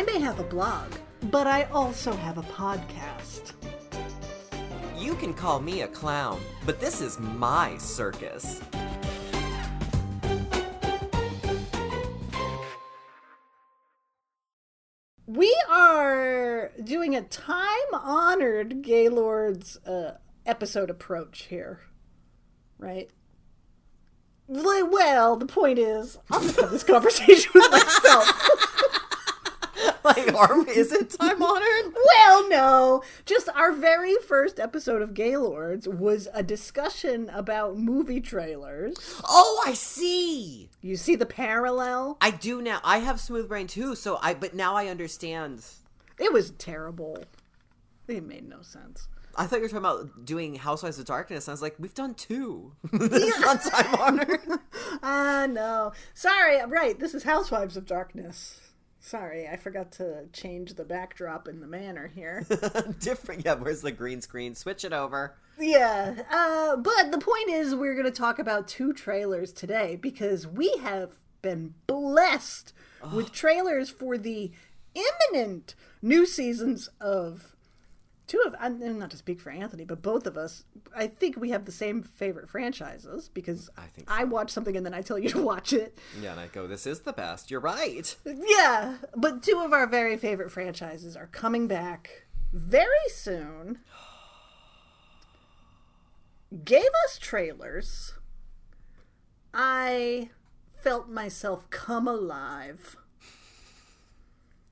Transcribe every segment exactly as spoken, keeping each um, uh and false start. I may have a blog, but I also have a podcast. You can call me a clown, but this is my circus. We are doing a time-honored Gaylords uh, episode approach here, right? Well, the point is, I'm going to have this conversation with myself. Like, arm, is it time-honored? Well, no. Just our very first episode of Gaylords was a discussion about movie trailers. Oh, I see! You see the parallel? I do now. I have smooth brain, too, so I. but now I understand. It was terrible. It made no sense. I thought you were talking about doing Housewives of Darkness. I was like, we've done two. This is not time-honored. Ah, uh, no. Sorry, right. This is Housewives of Darkness. Sorry, I forgot to change the backdrop in the manner here. Different, yeah, where's the green screen? Switch it over. Yeah, uh, but the point is we're going to talk about two trailers today because we have been blessed oh. with trailers for the imminent new seasons of two of, I'm not to speak for Anthony, but both of us, I think we have the same favorite franchises because I, think so. I watch something and then I tell you to watch it. Yeah, and I go, this is the best. You're right. Yeah, but two of our very favorite franchises are coming back very soon. Gave us trailers. I felt myself come alive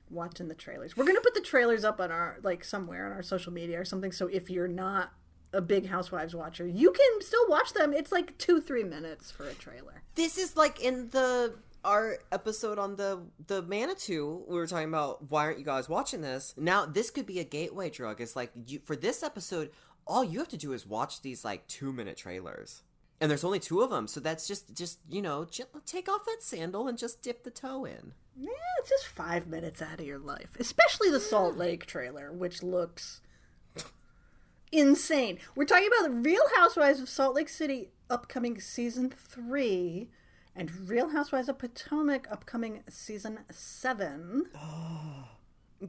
watching the trailers. We're going to put the trailers up on our, like, somewhere on our social media or something, so if you're not a big Housewives watcher, you can still watch them. It's like two, three minutes for a trailer. This is like in the, our episode on the, the Manitou, we were talking about, why aren't you guys watching this? Now, this could be a gateway drug. It's like, you, for this episode, all you have to do is watch these, like, two-minute trailers. And there's only two of them, so that's just, just you know, take off that sandal and just dip the toe in. Yeah, it's just five minutes out of your life. Especially the Salt Lake trailer, which looks insane. We're talking about the Real Housewives of Salt Lake City upcoming season three and Real Housewives of Potomac upcoming season seven. Oh.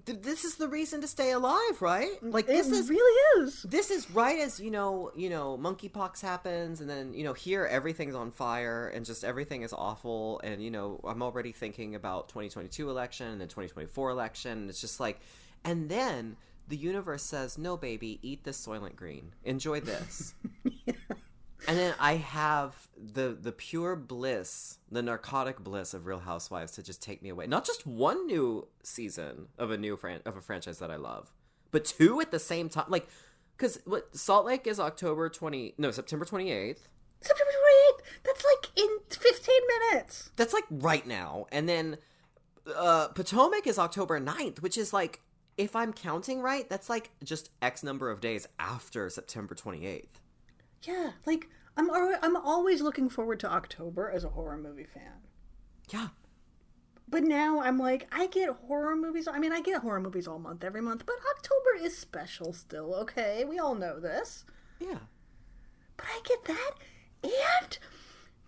This is the reason to stay alive, right? Like, this it is really is. This is right as, you know, you know, monkeypox happens, and then, you know, here everything's on fire and just everything is awful. And, you know, I'm already thinking about twenty twenty-two election and the twenty twenty-four election. And it's just like, and then the universe says, no, baby, eat this Soylent Green. Enjoy this. Yeah. And then I have the the pure bliss, the narcotic bliss of Real Housewives to just take me away. Not just one new season of a new fran- of a franchise that I love, but two at the same time. Like, because what Salt Lake is October twenty no September twenty eighth. September twenty eighth. That's like in fifteen minutes. That's like right now. And then uh, Potomac is October ninth, which is like, if I'm counting right, that's like just X number of days after September twenty eighth. Yeah, like, I'm I'm always looking forward to October as a horror movie fan. Yeah. But now I'm like, I get horror movies. I mean, I get horror movies all month, every month, but October is special still, okay? We all know this. Yeah. But I get that, and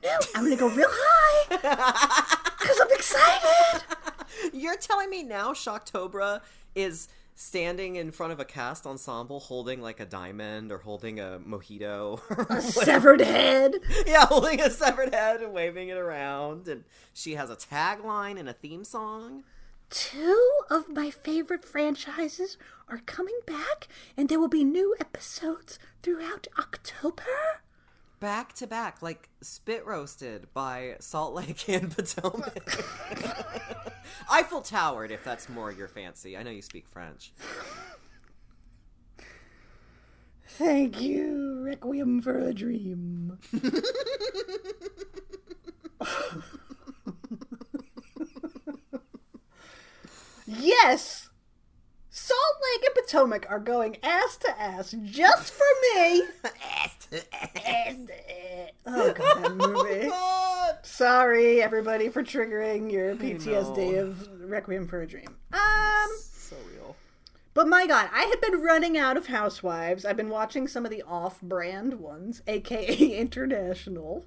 no, I'm going to go real high because I'm excited. You're telling me now Shocktober is standing in front of a cast ensemble holding like a diamond or holding a mojito. A severed head. Yeah, holding a severed head and waving it around. And she has a tagline and a theme song. Two of my favorite franchises are coming back and there will be new episodes throughout October. Back to back, like spit roasted by Salt Lake and Potomac. Eiffel Towered, if that's more your fancy. I know you speak French. Thank you, Requiem for a Dream. Yes! Salt Lake and Potomac are going ass to ass just for me. Ass to ass. ass to ass. Oh, God, that movie. Oh, God. Sorry, everybody, for triggering your P T S D of Requiem for a Dream. Um, so real. But my God, I had been running out of Housewives. I've been watching some of the off-brand ones, a k a international.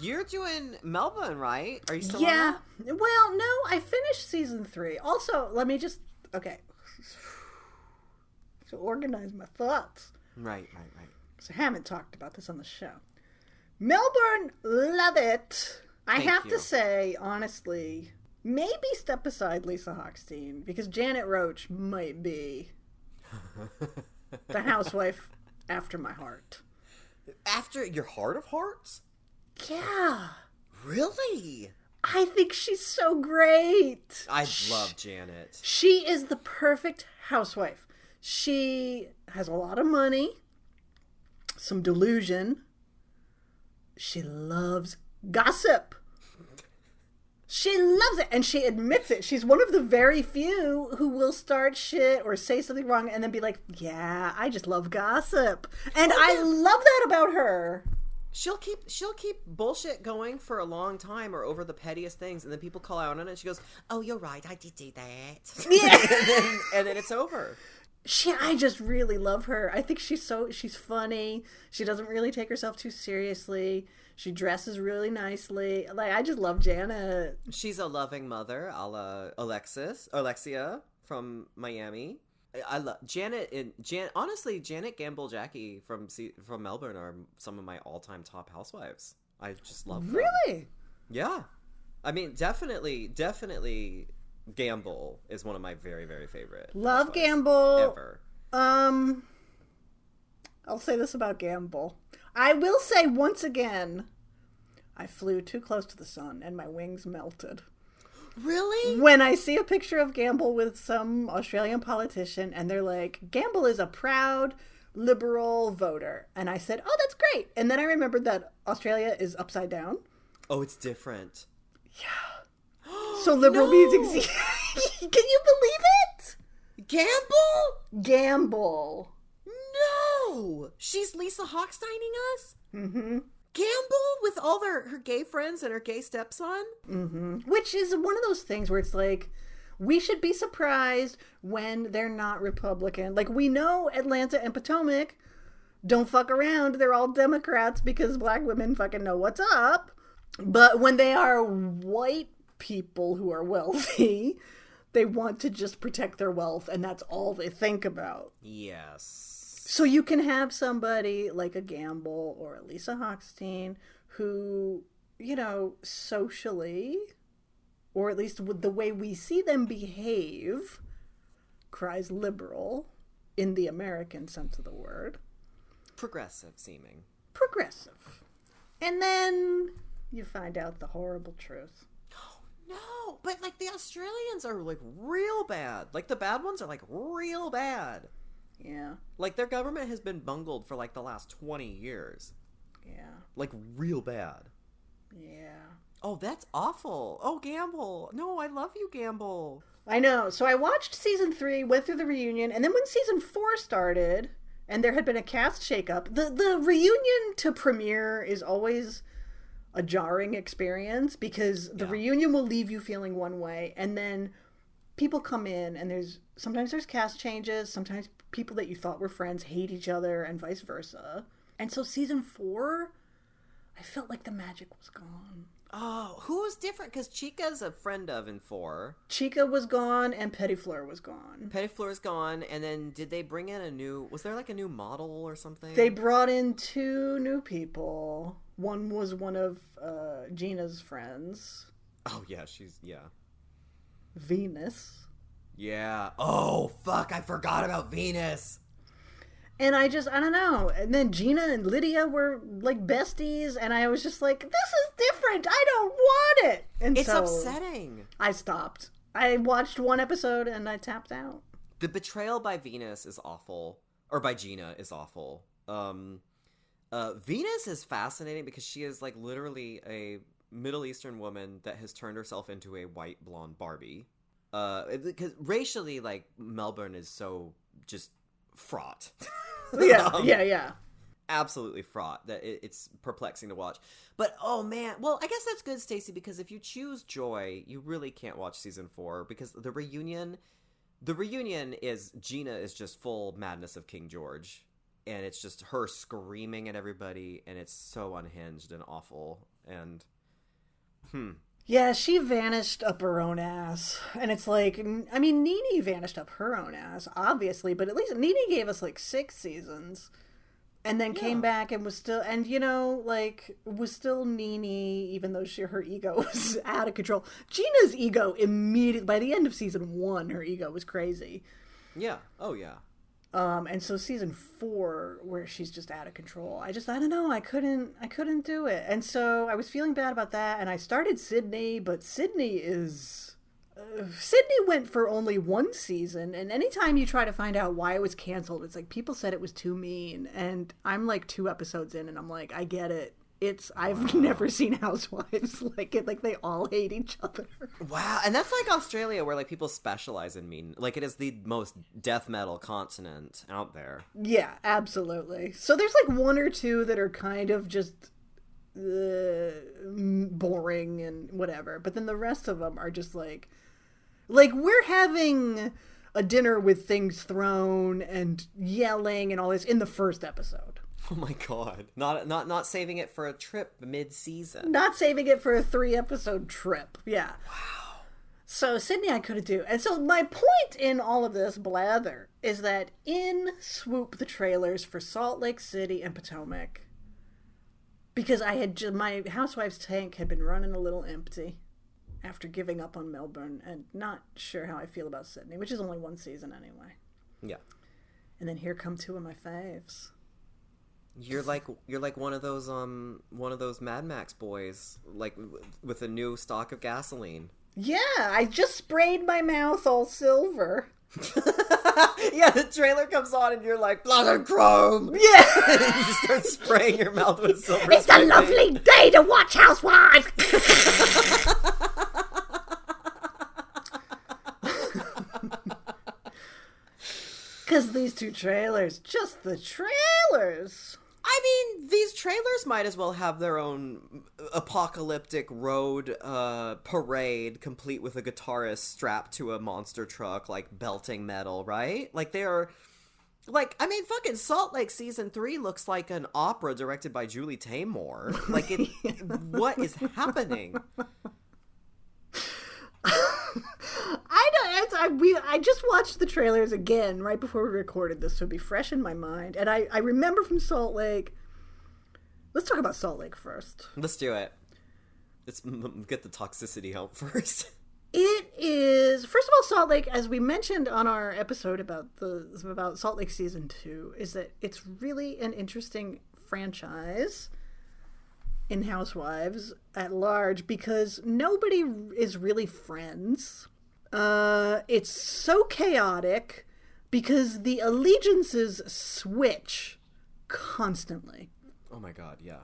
You're doing Melbourne, right? Are you still yeah. on that? Well, no, I finished season three. Also, let me just, okay. To organize my thoughts. Right, right, right. Because I haven't talked about this on the show. Melbourne, love it. I Thank have you. to say, honestly, maybe step aside Lisa Hochstein, because Janet Roach might be the housewife after my heart. After your heart of hearts? Yeah. Really? I think she's so great. I love Janet. She is the perfect housewife. She has a lot of money, some delusion. She loves gossip. She loves it, and she admits it. She's one of the very few who will start shit or say something wrong and then be like, yeah, I just love gossip. And oh, I love that about her. She'll keep she'll keep bullshit going for a long time or over the pettiest things, and then people call out on it, and she goes, oh, you're right, I did do that. Yeah. and, then, and then it's over. She, I just really love her. I think she's so, she's funny. She doesn't really take herself too seriously. She dresses really nicely. Like, I just love Janet. She's a loving mother, a la Alexis, Alexia from Miami. I, I love Janet and Jan. Honestly, Janet, Gamble, Jackie from from Melbourne are some of my all time top housewives. I just love them. Really? Yeah. I mean, definitely, definitely. Gamble is one of my very, very favorite. Love Gamble ever. Um, I'll say this about Gamble. I will say once again, I flew too close to the sun and my wings melted. Really? When I see a picture of Gamble with some Australian politician and they're like, Gamble is a proud liberal voter. And I said, oh, that's great. And then I remembered that Australia is upside down. Oh, it's different. Yeah. So liberal no. means ex- Can you believe it? Gamble? Gamble. No! She's Lisa Hochsteining us? Mm-hmm. Gamble with all their, her gay friends and her gay stepson? Mm-hmm. Which is one of those things where it's like, we should be surprised when they're not Republican. Like, we know Atlanta and Potomac don't fuck around. They're all Democrats because black women fucking know what's up. But when they are white people who are wealthy, they want to just protect their wealth, and that's all they think about. Yes. So you can have somebody like a Gamble or a Lisa Hochstein who, you know, socially, or at least with the way we see them behave, cries liberal in the American sense of the word. Progressive seeming. Progressive. And then you find out the horrible truth. No, but like the Australians are like real bad. Like the bad ones are like real bad. Yeah. Like, their government has been bungled for, like, the last twenty years. Yeah. Like, real bad. Yeah. Oh, that's awful. Oh, Gamble. No, I love you, Gamble. I know. So I watched season three, went through the reunion, and then when season four started, and there had been a cast shakeup, the, the reunion to premiere is always a jarring experience, because the yeah. reunion will leave you feeling one way, and then people come in, and there's sometimes there's cast changes, sometimes people that you thought were friends hate each other, and vice versa. And so season four, I felt like the magic was gone. Oh, who was different? Because Chica's a friend of in four. Chica was gone, and Pettifleur was gone. Pettifleur's gone, and then did they bring in a new, was there like a new model or something? They brought in two new people. One was one of uh, Gina's friends. Oh, yeah, she's, yeah. Venus. Yeah. Oh, fuck. I forgot about Venus. And I just, I don't know. And then Gina and Lydia were like besties. And I was just like, this is different. I don't want it. And it's so upsetting. I stopped. I watched one episode and I tapped out. The betrayal by Venus is awful. Or by Gina is awful. Um, uh, Venus is fascinating because she is like literally a Middle Eastern woman that has turned herself into a white blonde Barbie. Uh, because racially, like, Melbourne is so just fraught. yeah, um, yeah, yeah. Absolutely fraught. That it, it's perplexing to watch. But, oh, man. Well, I guess that's good, Stacey, because if you choose joy, you really can't watch season four, because the reunion, the reunion is, Gina is just full madness of King George. And it's just her screaming at everybody, and it's so unhinged and awful. and hmm. Yeah, she vanished up her own ass. And it's like, I mean, NeNe vanished up her own ass, obviously, but at least NeNe gave us like six seasons and then yeah. came back and was still, and you know, like, was still NeNe, even though she, her ego was out of control. Gina's ego immediately, by the end of season one, her ego was crazy. Yeah. Oh, yeah. Um, and so season four, where she's just out of control, I just, I don't know, I couldn't, I couldn't do it. And so I was feeling bad about that, and I started Sydney, but Sydney is, uh, Sydney went for only one season, and anytime you try to find out why it was canceled, it's like, people said it was too mean, and I'm like two episodes in, and I'm like, I get it. It's, I've wow. never seen Housewives like it. Like, they all hate each other. Wow. And that's like Australia, where like people specialize in mean. Like, it is the most death metal continent out there. Yeah, absolutely. So there's like one or two that are kind of just uh, boring and whatever. But then the rest of them are just like, like, we're having a dinner with things thrown and yelling and all this in the first episode. Oh my god. Not not not saving it for a trip mid-season. Not saving it for a three-episode trip. Yeah. Wow. So Sydney I couldn't do. And so my point in all of this blather is that in swoop the trailers for Salt Lake City and Potomac, because I had just, my Housewives tank had been running a little empty after giving up on Melbourne, and not sure how I feel about Sydney, which is only one season anyway. Yeah. And then here come two of my faves. You're like you're like one of those um one of those Mad Max boys, like w- with a new stock of gasoline. Yeah, I just sprayed my mouth all silver. Yeah, the trailer comes on and you're like, blood and chrome. Yeah, and you just start spraying your mouth with silver. It's a lovely day to watch Housewives. Because these two trailers, just the trailers. I mean, these trailers might as well have their own apocalyptic road uh, parade, complete with a guitarist strapped to a monster truck, like, belting metal, right? Like, they're, like, I mean, fucking Salt Lake Season three looks like an opera directed by Julie Taymor. Like, it, what is happening? I don't, it's, I, we, I just watched the trailers again right before we recorded this, so it'd be fresh in my mind. And I, I remember from Salt Lake. Let's talk about Salt Lake first. Let's do it. Let's get the toxicity out first. It is, first of all, Salt Lake, as we mentioned on our episode about the about Salt Lake Season two, is that it's really an interesting franchise in Housewives at large, because nobody is really friends. Uh, it's so chaotic because the allegiances switch constantly. Oh my god, yeah.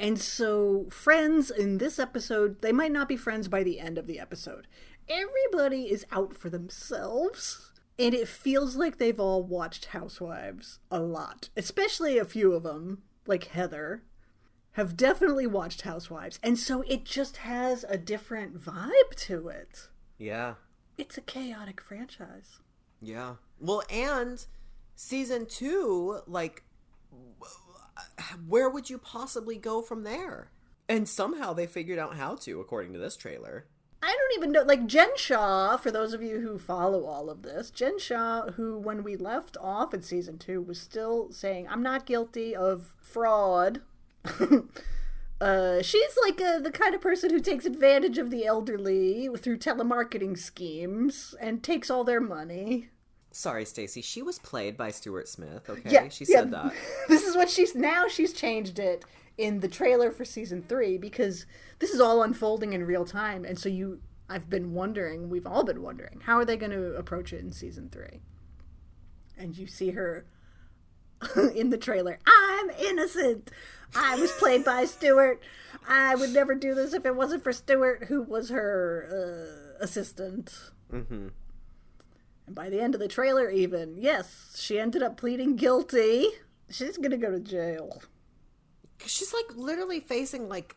And so friends in this episode, they might not be friends by the end of the episode. Everybody is out for themselves, and it feels like they've all watched Housewives a lot, especially a few of them, like Heather, have definitely watched Housewives. And so it just has a different vibe to it. Yeah. It's a chaotic franchise. Yeah. Well, and season two, like, where would you possibly go from there? And somehow they figured out how to, according to this trailer. I don't even know. Like, Jen Shah, for those of you who follow all of this, Jen Shah, who, when we left off in season two, was still saying, I'm not guilty of fraud. Uh, she's like a, the kind of person who takes advantage of the elderly through telemarketing schemes and takes all their money. Sorry, Stacey. She was played by Stuart Smith, okay? Yeah, she said yeah. that. This is what she's... Now she's changed it in the trailer for season three, because this is all unfolding in real time. And so you... I've been wondering, we've all been wondering, how are they going to approach it in season three? And you see her in the trailer. I'm innocent! I was played by Stuart. I would never do this if it wasn't for Stuart, who was her uh, assistant. Mm-hmm. And by the end of the trailer, even, yes, she ended up pleading guilty. She's going to go to jail. She's, like, literally facing, like,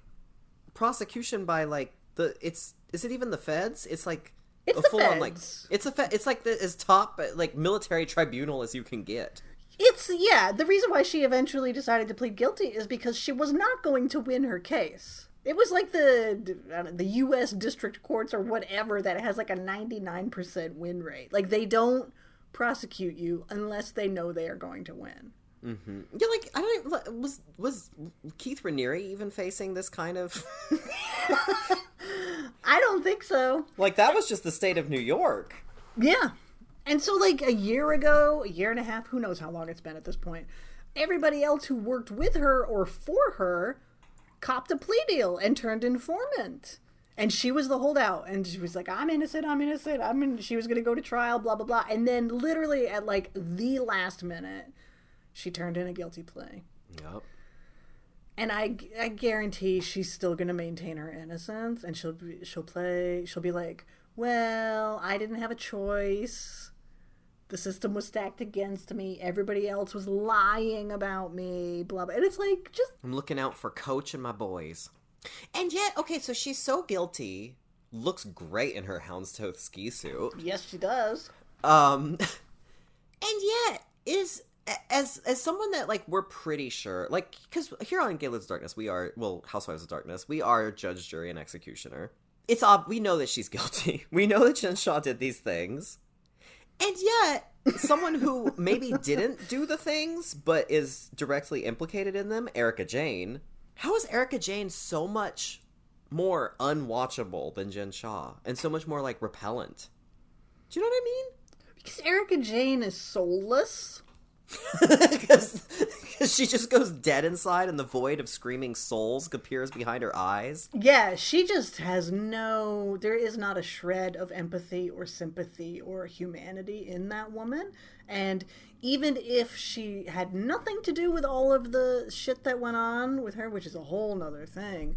prosecution by, like, the, it's, is it even the feds? It's, like, it's a full feds. On, like, it's a, fe- it's, like, the, as top, like, military tribunal as you can get. It's, yeah, the reason why she eventually decided to plead guilty is because she was not going to win her case. It was like the I don't know, the U S District Courts or whatever that has like a ninety-nine percent win rate. Like, they don't prosecute you unless they know they are going to win. Mm-hmm. Yeah, like, I don't was was Keith Raniere even facing this kind of? I don't think so. Like, that was just the state of New York. Yeah, and so like a year ago, a year and a half, who knows how long it's been at this point. Everybody else who worked with her or for her copped a plea deal and turned informant, and she was the holdout. And she was like, "I'm innocent. I'm innocent. I'm." In-. She was going to go to trial. Blah blah blah. And then literally at like the last minute, she turned in a guilty plea. Yep. And I, I guarantee she's still going to maintain her innocence, and she'll be, she'll play she'll be like, "Well, I didn't have a choice. The system was stacked against me. Everybody else was lying about me. Blah blah." And it's like, just I'm looking out for Coach and my boys. And yet, okay, so she's so guilty. Looks great in her houndstooth ski suit. Yes, she does. Um, and yet is. As as someone that, like, we're pretty sure, like, because here on Gaylords of Darkness, we are, well, Housewives of Darkness, we are judge, jury, and executioner. It's ob- we know that she's guilty. We know that Jen Shah did these things. And yet, someone who maybe didn't do the things, but is directly implicated in them, Erika Jayne. How is Erika Jayne so much more unwatchable than Jen Shah? And so much more, like, repellent? Do you know what I mean? Because Erika Jayne is soulless. Because she just goes dead inside, and the void of screaming souls appears behind her eyes. Yeah, she just has no, there is not a shred of empathy or sympathy or humanity in that woman. And even if she had nothing to do with all of the shit that went on with her, which is a whole nother thing,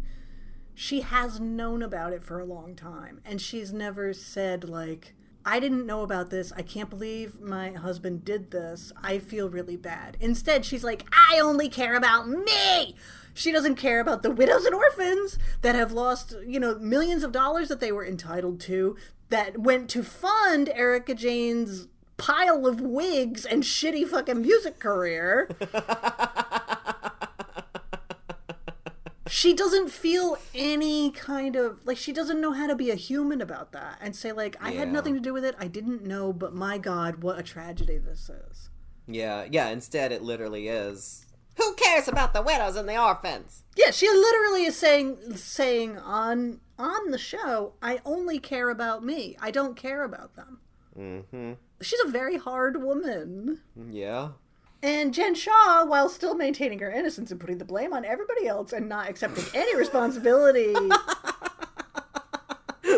she has known about it for a long time. And she's never said, like, I didn't know about this. I can't believe my husband did this. I feel really bad. Instead, she's like, I only care about me. She doesn't care about the widows and orphans that have lost, you know, millions of dollars that they were entitled to, that went to fund Erika Jayne's pile of wigs and shitty fucking music career. She doesn't feel any kind of, like, she doesn't know how to be a human about that and say, like, I yeah. had nothing to do with it. I didn't know, but my God, what a tragedy this is. Yeah, yeah. Instead, it literally is, who cares about the widows and the orphans? Yeah, she literally is saying saying on on the show, I only care about me. I don't care about them. Mm-hmm. She's a very hard woman. Yeah. And Jen Shah, while still maintaining her innocence and putting the blame on everybody else and not accepting any responsibility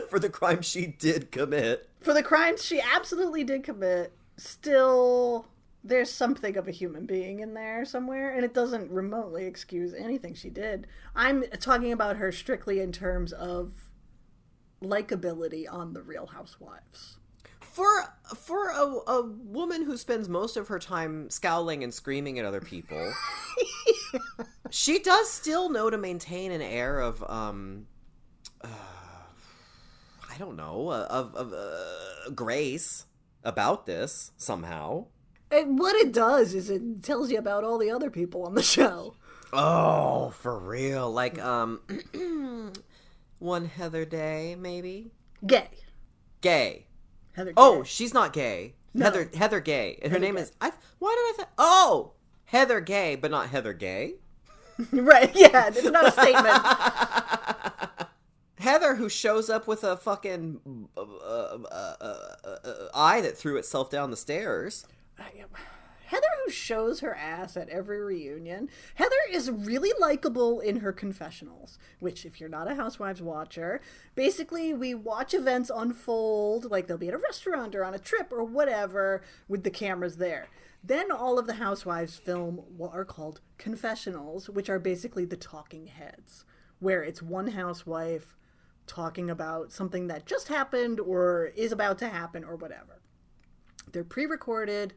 for the crime she did commit. For the crimes she absolutely did commit. Still, there's something of a human being in there somewhere, and it doesn't remotely excuse anything she did. I'm talking about her strictly in terms of likability on The Real Housewives. For for a, a woman who spends most of her time scowling and screaming at other people, yeah. She does still know to maintain an air of, um, uh, I don't know, of, of uh, grace about this somehow. And what it does is it tells you about all the other people on the show. Oh, for real. Like, um, one Heather Day, maybe? Gay. Gay. Heather oh, Gay. She's not gay. No. Heather Heather Gay. And Heather her name Gay. Is... I. Why did I... Th- oh! Heather Gay, but not Heather Gay? Right, yeah. It's not a statement. Heather, who shows up with a fucking uh, uh, uh, uh, uh, eye that threw itself down the stairs. Heather, who shows her ass at every reunion. Heather is really likable in her confessionals, which, if you're not a Housewives watcher, basically we watch events unfold, like they'll be at a restaurant or on a trip or whatever with the cameras there. Then all of the Housewives film what are called confessionals, which are basically the talking heads, where it's one housewife talking about something that just happened or is about to happen or whatever. They're pre-recorded.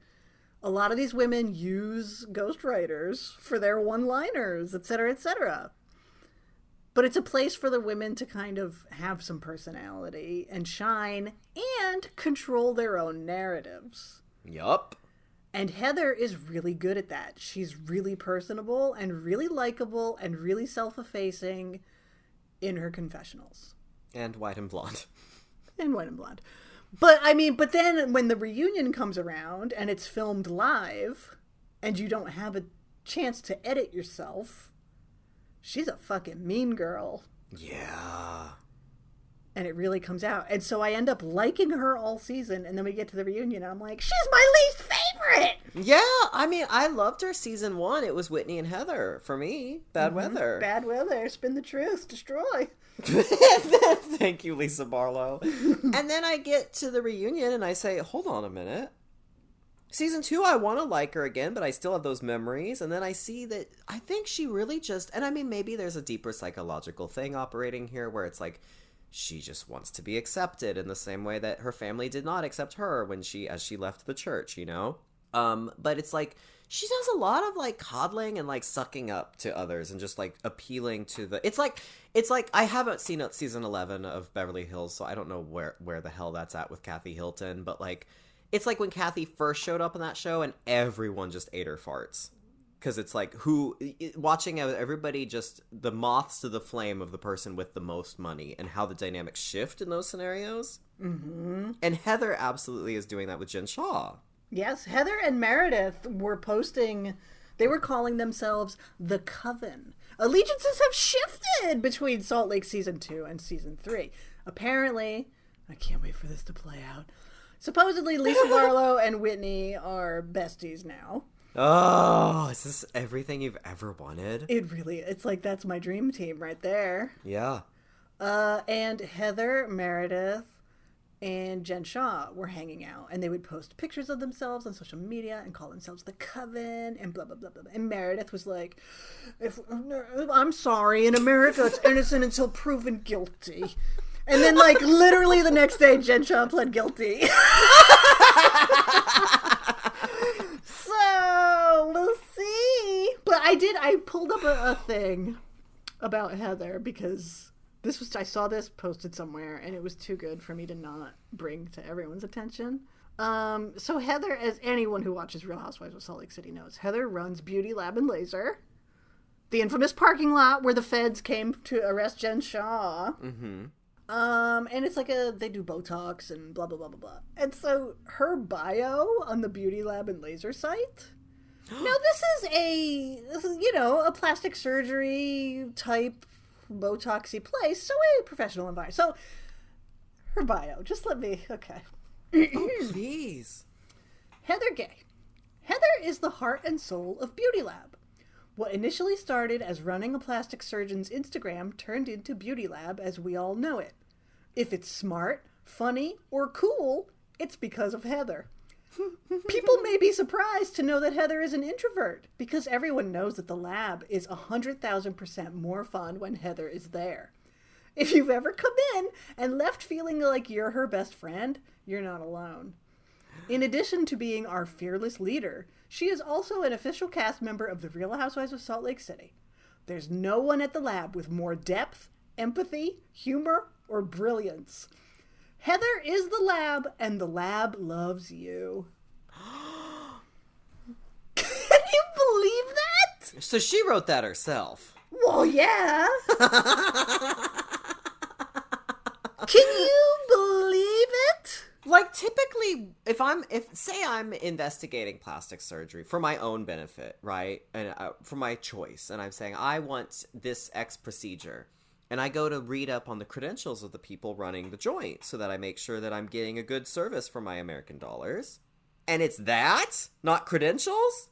A lot of these women use ghostwriters for their one-liners, et cetera, et cetera. But it's a place for the women to kind of have some personality and shine and control their own narratives. Yup. And Heather is really good at that. She's really personable and really likable and really self-effacing in her confessionals. And white and blonde. And white and blonde. But, I mean, but then when the reunion comes around and it's filmed live and you don't have a chance to edit yourself, she's a fucking mean girl. Yeah. And it really comes out. And so I end up liking her all season. And then we get to the reunion and I'm like, she's my least favorite. Yeah. I mean, I loved her season one. It was Whitney and Heather for me. Bad mm-hmm. weather. Bad weather. Spin the truth. Destroy. Thank you, Lisa Barlow. And then I get to the reunion and I say, hold on a minute. Season two, I want to like her again, but I still have those memories. And then I see that I think she really just, and I mean, maybe there's a deeper psychological thing operating here where it's like, she just wants to be accepted in the same way that her family did not accept her when she, as she left the church, you know? Um, but it's like, she does a lot of like coddling and like sucking up to others and just like appealing to the, it's like, it's like, I haven't seen season eleven of Beverly Hills, so I don't know where, where the hell that's at with Kathy Hilton, but like, it's like when Kathy first showed up on that show and everyone just ate her farts. Because it's like who watching everybody just the moths to the flame of the person with the most money and how the dynamics shift in those scenarios. Mm-hmm. And Heather absolutely is doing that with Jen Shah. Yes, Heather and Meredith were posting. They were calling themselves the Coven. Allegiances have shifted between Salt Lake season two and season three. Apparently, I can't wait for this to play out. Supposedly, Lisa Barlow and Whitney are besties now. Oh, is this everything you've ever wanted? It really, it's like, that's my dream team right there. Yeah. Uh, and Heather, Meredith, and Jen Shah were hanging out, and they would post pictures of themselves on social media and call themselves the Coven and blah, blah, blah, blah. And Meredith was like, if, I'm sorry, in America it's innocent until proven guilty. And then, like, literally the next day, Jen Shah pled guilty. So, we'll see. But I did, I pulled up a, a thing about Heather because this was, I saw this posted somewhere and it was too good for me to not bring to everyone's attention. Um, so Heather, as anyone who watches Real Housewives of Salt Lake City knows, Heather runs Beauty Lab and Laser, the infamous parking lot where the feds came to arrest Jen Shah. Mm-hmm. Um, and it's like a, they do Botox and blah, blah, blah, blah, blah. And so her bio on the Beauty Lab and Laser site. Now this is a, this is, you know, a plastic surgery type Botoxy place. So a professional environment. So her bio, just let me, okay. Oh, please. Heather Gay. Heather is the heart and soul of Beauty Lab. What initially started as running a plastic surgeon's Instagram turned into Beauty Lab as we all know it. If it's smart, funny, or cool, it's because of Heather. People may be surprised to know that Heather is an introvert because everyone knows that the lab is one hundred thousand percent more fun when Heather is there. If you've ever come in and left feeling like you're her best friend, you're not alone. In addition to being our fearless leader, she is also an official cast member of the Real Housewives of Salt Lake City. There's no one at the lab with more depth, empathy, humor, or brilliance. Heather is the lab, and the lab loves you. Can you believe that? So she wrote that herself. Well, yeah. Can you believe it? Like, typically, if I'm, if, say I'm investigating plastic surgery for my own benefit, right? And uh, for my choice. And I'm saying, I want this X procedure. And I go to read up on the credentials of the people running the joint so that I make sure that I'm getting a good service for my American dollars. And it's that? Not credentials?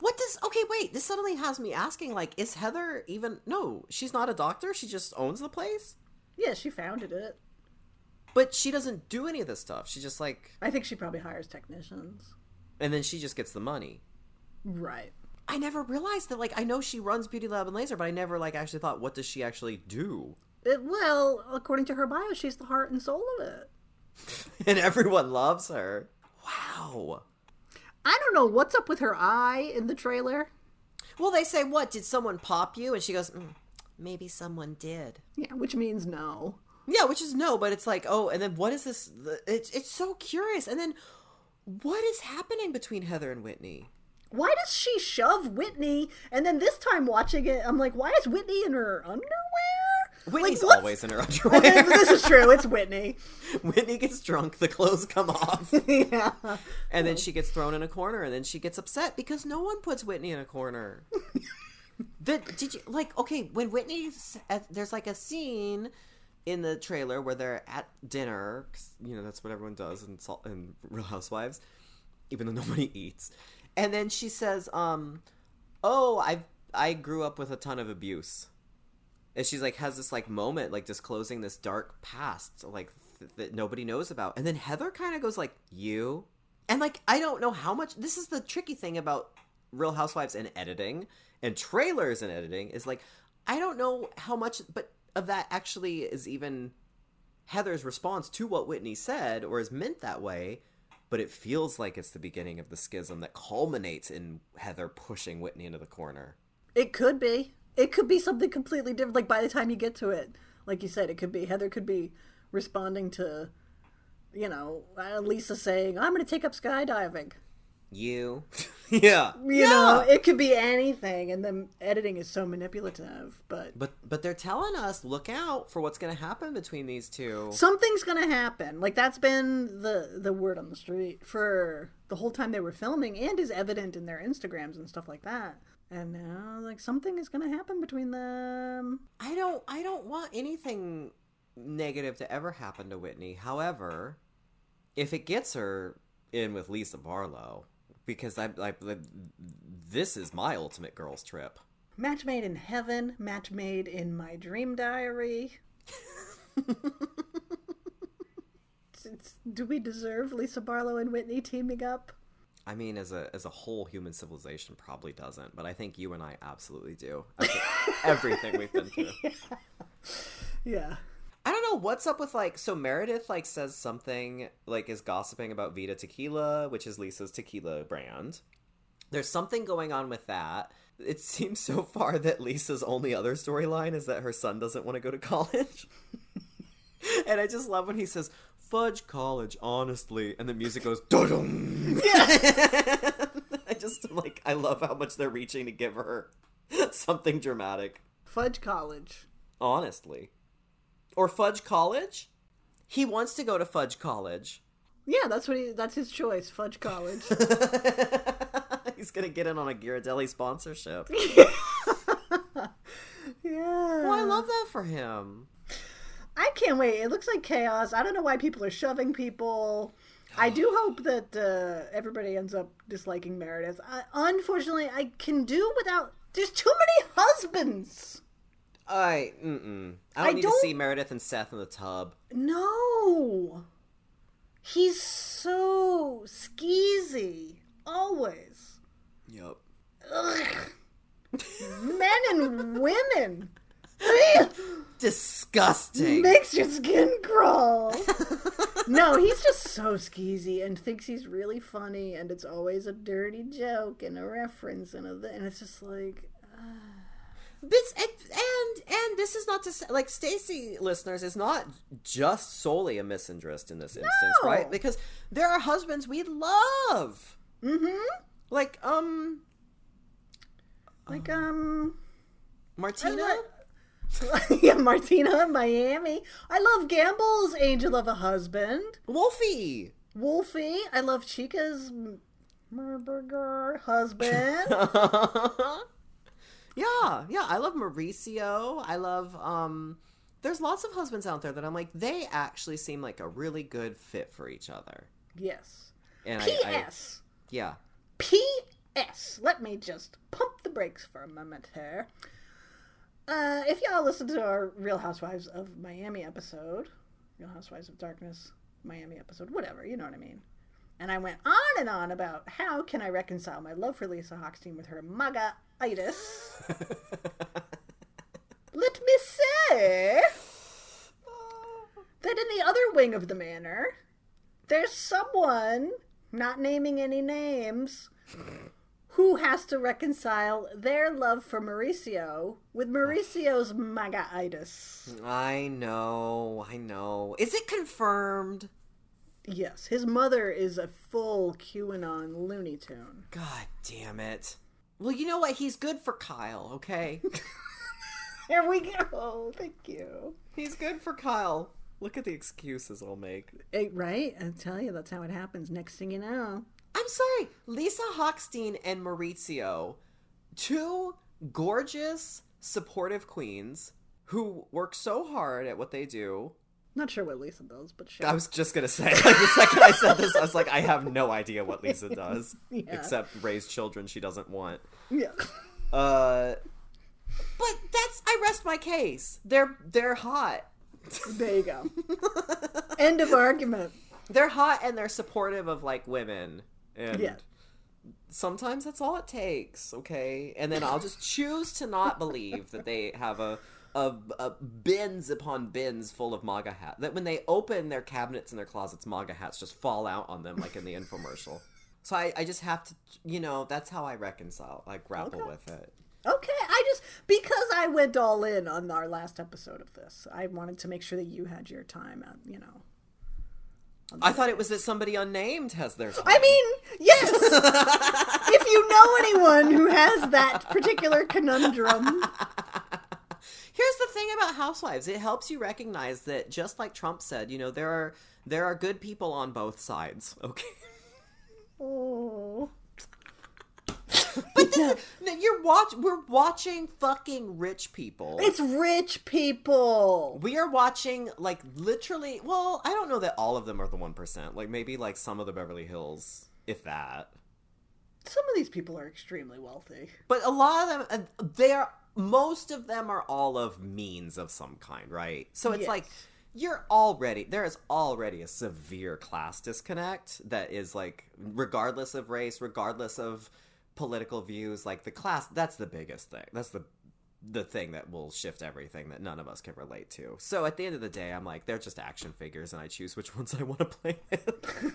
What does, okay, wait, this suddenly has me asking, like, is Heather even, no, she's not a doctor. She just owns the place? Yeah, she founded it. But she doesn't do any of this stuff. She just like... I think she probably hires technicians. And then she just gets the money. Right. I never realized that, like, I know she runs Beauty Lab and Laser, but I never, like, actually thought, what does she actually do? It, well, according to her bio, she's the heart and soul of it. And everyone loves her. Wow. I don't know what's up with her eye in the trailer. Well, they say, what, did someone pop you? And she goes, mm, maybe someone did. Yeah, which means no. Yeah, which is no, but it's like, oh, and then what is this? It's it's so curious. And then what is happening between Heather and Whitney? Why does she shove Whitney? And then this time watching it, I'm like, why is Whitney in her underwear? Whitney's like, always in her underwear. Okay, this is true. It's Whitney. Whitney gets drunk. The clothes come off. Yeah. And then she gets thrown in a corner, and then she gets upset because no one puts Whitney in a corner. The, did you like? Okay, when Whitney's at, there's like a scene in the trailer where they're at dinner. 'Cause, you know, that's what everyone does in, in Real Housewives, even though nobody eats. And then she says, um, "Oh, I I grew up with a ton of abuse." And she's like, has this like moment, like disclosing this dark past, like th- that nobody knows about. And then Heather kind of goes like, you, and like, I don't know how much, this is the tricky thing about Real Housewives and editing and trailers and editing is like, I don't know how much, but of that actually is even Heather's response to what Whitney said or is meant that way. But it feels like it's the beginning of the schism that culminates in Heather pushing Whitney into the corner. It could be. It could be something completely different. Like, by the time you get to it, like you said, it could be Heather could be responding to, you know, Lisa saying, I'm going to take up skydiving. You. Yeah. You yeah. know, it could be anything. And then editing is so manipulative. But but, but they're telling us, look out for what's going to happen between these two. Something's going to happen. Like, that's been the, the word on the street for the whole time they were filming and is evident in their Instagrams and stuff like that. And now, like, something is going to happen between them. I don't I don't want anything negative to ever happen to Whitney. However, if it gets her in with Lisa Barlow, because I, I, this is my ultimate girls trip. Match made in heaven. Match made in my dream diary. Do we deserve Lisa Barlow and Whitney teaming up? I mean, as a as a whole human civilization probably doesn't, but I think you and I absolutely do. Everything we've been through. Yeah. yeah. I don't know what's up with, like, so Meredith, like, says something, like, is gossiping about Vita Tequila, which is Lisa's tequila brand. There's something going on with that. It seems so far that Lisa's only other storyline is that her son doesn't want to go to college. And I just love when he says, fudge college, honestly. And the music goes, dum. Yeah. I just, like, I love how much they're reaching to give her something dramatic. Fudge college. Honestly. Or fudge college? He wants to go to fudge college. Yeah, that's what he, that's his choice, fudge college. He's going to get in on a Ghirardelli sponsorship. Yeah. Well, I love that for him. I can't wait. It looks like chaos. I don't know why people are shoving people. I do hope that uh, everybody ends up disliking Meredith. I, unfortunately, I can do without... There's too many husbands! I, mm-mm. I don't I need don't... to see Meredith and Seth in the tub. No! He's so skeezy. Always. Yep. Ugh. Men and women! Disgusting. Makes your skin crawl. No, he's just so skeezy and thinks he's really funny, and it's always a dirty joke and a reference and a th- and it's just like uh... this and, and and this is not to say, like, Stacey listeners, is not just solely a misinterest in this instance, no. Right? Because there are husbands we love. Mm-hmm. Like um like um Martina. Yeah, Martina, Miami. I love Gamble's angel of a husband. Wolfie. Wolfie. I love Chica's Murberger husband. yeah, yeah. I love Mauricio. I love, um, there's lots of husbands out there that I'm like, they actually seem like a really good fit for each other. Yes. And P S. I, I, yeah. P S. Let me just pump the brakes for a moment here. Uh, if y'all listen to our Real Housewives of Miami episode, Real Housewives of Darkness, Miami episode, whatever, you know what I mean. And I went on and on about how can I reconcile my love for Lisa Hochstein with her MAGA-itis. Let me say that in the other wing of the manor, there's someone, not naming any names, who has to reconcile their love for Mauricio with Mauricio's MAGA-itis. I know, I know. Is it confirmed? Yes, his mother is a full QAnon Looney Tune. God damn it. Well, you know what? He's good for Kyle, okay? There we go. Thank you. He's good for Kyle. Look at the excuses I'll make. It, right? I tell you, that's how it happens. Next thing you know. I'm sorry. Lisa Hochstein and Mauricio, two gorgeous, supportive queens who work so hard at what they do. Not sure what Lisa does, but sure. I was just going to say, like, the second I said this, I was like, I have no idea what Lisa does. Yeah. Except raise children she doesn't want. Yeah. Uh... But that's, I rest my case. They're they're hot. There you go. End of argument. They're hot and they're supportive of, like, women. And yeah. Sometimes that's all it takes, okay? And then I'll just choose to not believe that they have a, a, a bins upon bins full of MAGA hats. That when they open their cabinets and their closets, MAGA hats just fall out on them, like in the infomercial. So I, I just have to, you know, that's how I reconcile. I grapple okay. with it. Okay, I just, because I went all in on our last episode of this, I wanted to make sure that you had your time, at, you know. I thought it was that somebody unnamed has their time. I mean, yes! If you know anyone who has that particular conundrum. Here's the thing about Housewives. It helps you recognize that, just like Trump said, you know, there are, there are good people on both sides, okay? Oh... But this, yeah. you're watch. We're watching fucking rich people. It's rich people. We are watching, like, literally. Well, I don't know that all of them are the one percent. Like, maybe like some of the Beverly Hills, if that. Some of these people are extremely wealthy, but a lot of them. They are. Most of them are all of means of some kind, right? So it's yes. like you're already there is already a severe class disconnect that is, like, regardless of race, regardless of political views, like the class, that's the biggest thing. That's the the thing that will shift everything that none of us can relate to. So at the end of the day, I'm like, they're just action figures and I choose which ones I want to play with.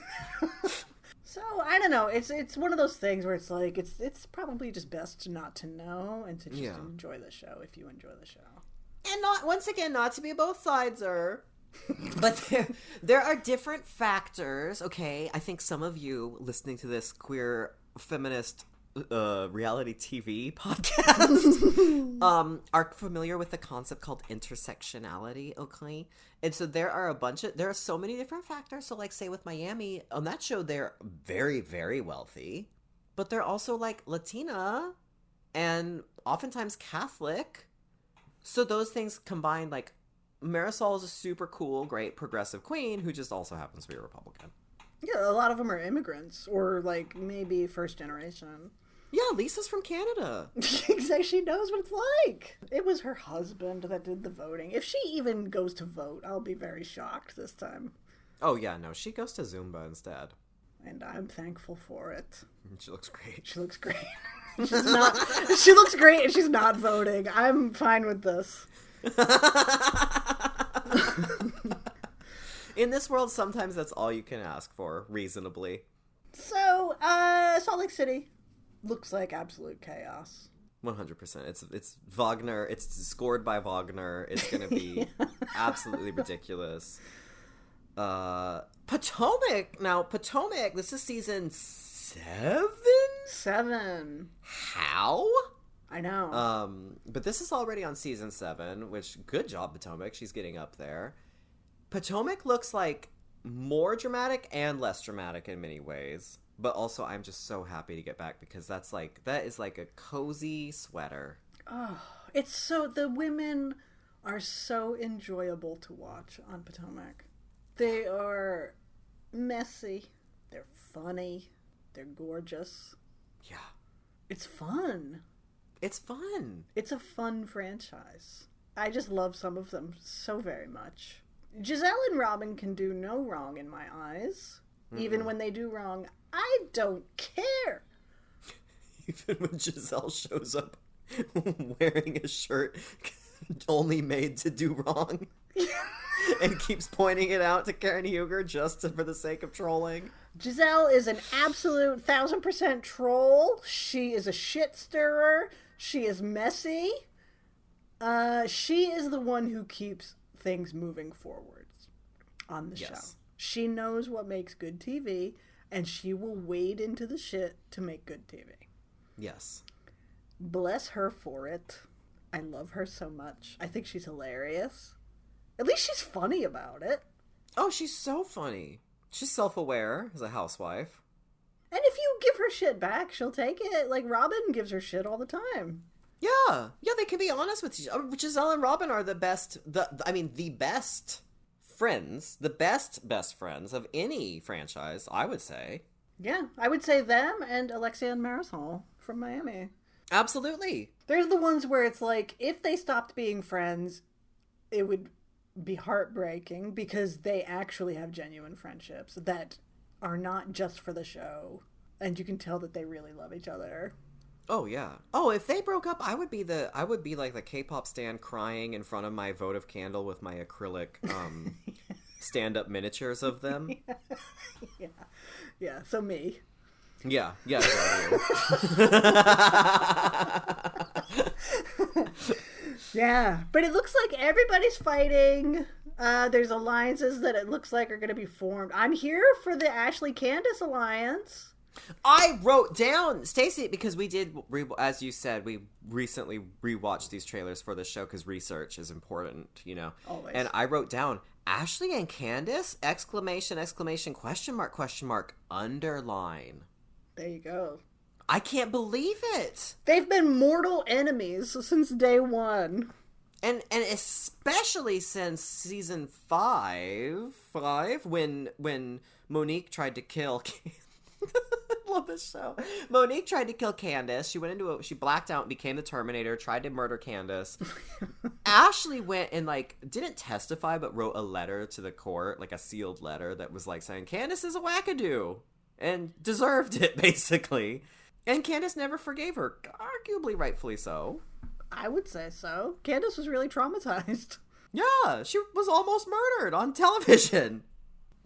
So I don't know. It's it's one of those things where it's like it's it's probably just best not to know and to just yeah. enjoy the show if you enjoy the show. And not once again, not to be both sides or but there, there are different factors, okay? I think some of you listening to this queer feminist Uh, reality T V podcast um, are familiar with the concept called intersectionality, okay? And so there are a bunch of, there are so many different factors. So, like, say with Miami, on that show, they're very, very wealthy, but they're also, like, Latina and oftentimes Catholic. So those things combined, like, Marisol is a super cool, great, progressive queen who just also happens to be a Republican. Yeah, a lot of them are immigrants or, like, maybe first generation. Yeah, Lisa's from Canada. She knows what it's like. It was her husband that did the voting. If she even goes to vote, I'll be very shocked this time. Oh, yeah, no, she goes to Zumba instead. And I'm thankful for it. She looks great. She looks great. She's not. She looks great and she's not voting. I'm fine with this. In this world, sometimes that's all you can ask for, reasonably. So, uh, Salt Lake City looks like absolute chaos. one hundred percent. It's it's Wagner. It's scored by Wagner. It's going to be yeah. absolutely ridiculous. Uh, Potomac. Now, Potomac, this is season seven? Seven. How? I know. Um, but this is already on season seven, which, good job, Potomac. She's getting up there. Potomac looks, like, more dramatic and less dramatic in many ways. But also, I'm just so happy to get back because that's, like, that is, like, a cozy sweater. Oh, it's so, the women are so enjoyable to watch on Potomac. They are messy. They're funny. They're gorgeous. Yeah. It's fun. It's fun. It's a fun franchise. I just love some of them so very much. Gizelle and Robin can do no wrong in my eyes. Mm-mm. Even when they do wrong, I don't care. Even when Gizelle shows up wearing a shirt only made to do wrong and keeps pointing it out to Karen Huger just to, for the sake of trolling. Gizelle is an absolute thousand percent troll. She is a shit stirrer. She is messy. Uh, she is the one who keeps things moving forwards on the yes. show. She knows what makes good T V, and she will wade into the shit to make good T V. Yes. Bless her for it. I I love her so much. I think she's hilarious. At least she's funny about it. Oh, she's so funny. She's self-aware as a housewife. And if you give her shit back, she'll take it. Like, Robin gives her shit all the time. Yeah. Yeah, they can be honest with you. Gizelle and Robin are the best, the I mean, the best friends, the best best friends of any franchise, I would say. Yeah, I would say them and Alexia and Marisol from Miami. Absolutely. They're the ones where it's like, if they stopped being friends, it would be heartbreaking because they actually have genuine friendships that are not just for the show. And you can tell that they really love each other. Oh, yeah. Oh, if they broke up, I would be the, I would be like the K-pop stan crying in front of my votive candle with my acrylic um, stand-up miniatures of them. Yeah. Yeah. Yeah. So me. Yeah. Yeah. Yeah. But it looks like everybody's fighting. Uh, there's alliances that it looks like are going to be formed. I'm here for the Ashley Candiace alliance. I wrote down, Stacey, because we did, re- as you said, we recently rewatched these trailers for the show because research is important, you know. Always. And I wrote down, Ashley and Candiace, exclamation, exclamation, question mark, question mark, underline. There you go. I can't believe it. They've been mortal enemies since day one. And and especially since season five, five when when Monique tried to kill love this show. Monique tried to kill Candiace. She went into a, she blacked out and became the Terminator, tried to murder Candiace. Ashley went and like didn't testify but wrote a letter to the court, like a sealed letter that was like saying Candiace is a wackadoo and deserved it basically. And Candiace never forgave her, arguably rightfully so. I would say so. Candiace was really traumatized. Yeah, she was almost murdered on television.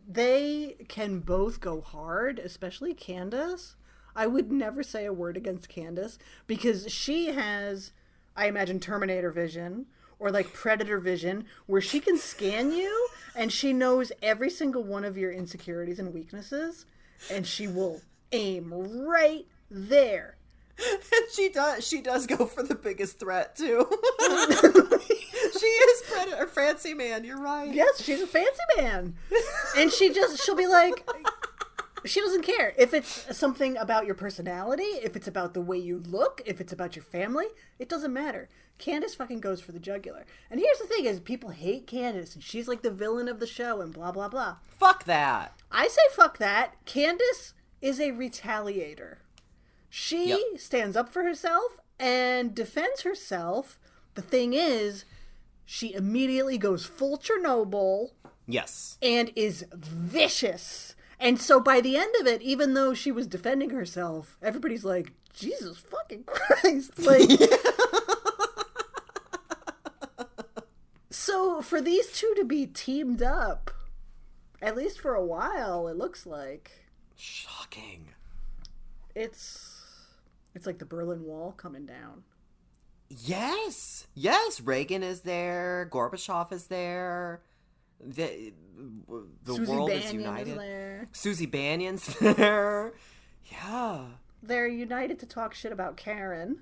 They can both go hard, especially Candiace. I would never say a word against Candiace because she has, I imagine, Terminator vision or like Predator vision where she can scan you and she knows every single one of your insecurities and weaknesses and she will aim right there. And she does, she does go for the biggest threat too. She is Predator, fancy man, you're right. Yes, she's a fancy man. And she just, she'll be like, she doesn't care. If it's something about your personality, if it's about the way you look, if it's about your family, it doesn't matter. Candiace fucking goes for the jugular. And here's the thing is people hate Candiace and she's like the villain of the show and blah, blah, blah. Fuck that. I say fuck that. Candiace is a retaliator. She yep. stands up for herself and defends herself. The thing is, she immediately goes full Chernobyl. Yes. And is vicious. And so by the end of it, even though she was defending herself, everybody's like, Jesus fucking Christ. Like, so for these two to be teamed up, at least for a while, it looks like. Shocking. It's it's like the Berlin Wall coming down. Yes, yes. Reagan is there. Gorbachev is there. The the Susie world Banyan is united. Is there. Susie Banyan's there. Yeah, they're united to talk shit about Karen.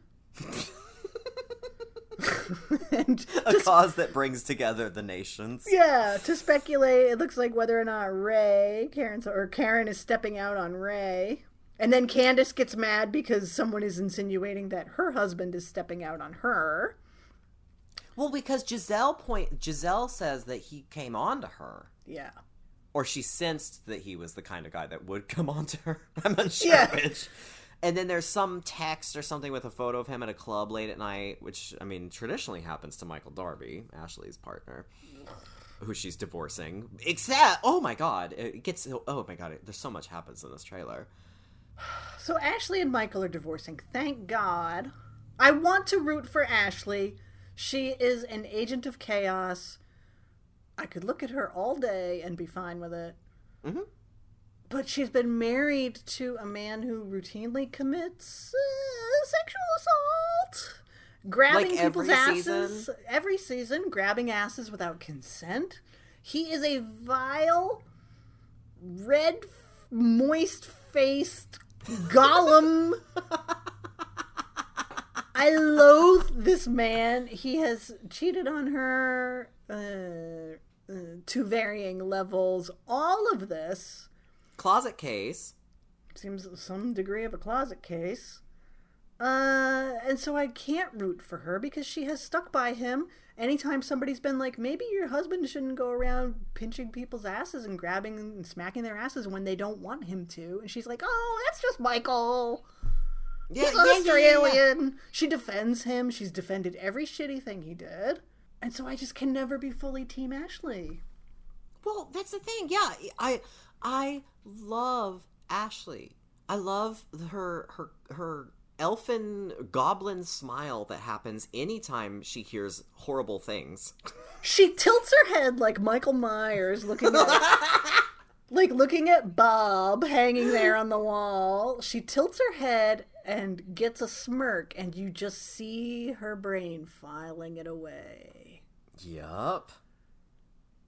And a just, cause that brings together the nations. Yeah, to speculate, it looks like whether or not Ray Karen's or Karen is stepping out on Ray. And then Candiace gets mad because someone is insinuating that her husband is stepping out on her. Well, because Gizelle point Gizelle says that he came on to her. Yeah. Or she sensed that he was the kind of guy that would come on to her. I'm not sure yeah. which. And then there's some text or something with a photo of him at a club late at night, which, I mean, traditionally happens to Michael Darby, Ashley's partner. Who she's divorcing. Except, oh my God, it gets, oh my God, it, there's so much happens in this trailer. So Ashley and Michael are divorcing. Thank God. I want to root for Ashley. She is an agent of chaos. I could look at her all day and be fine with it. Mm-hmm. But she's been married to a man who routinely commits uh, sexual assault. Grabbing like people's asses. Season. Every season. Grabbing asses without consent. He is a vile, red, moist-faced golem. I loathe this man. He has cheated on her uh, uh, to varying levels. All of this. Closet case. Seems some degree of a closet case. Uh, and so I can't root for her because she has stuck by him. Anytime somebody's been like, maybe your husband shouldn't go around pinching people's asses and grabbing and smacking their asses when they don't want him to. And she's like, oh, that's just Michael. Yeah, He's yeah, Australian. Yeah, yeah. She defends him. She's defended every shitty thing he did. And so I just can never be fully Team Ashley. Well, that's the thing. Yeah, I I love Ashley. I love her her her... elfin goblin smile that happens anytime she hears horrible things. She tilts her head like Michael Myers looking at like looking at Bob hanging there on the wall. She tilts her head and gets a smirk, and you just see her brain filing it away. Yup.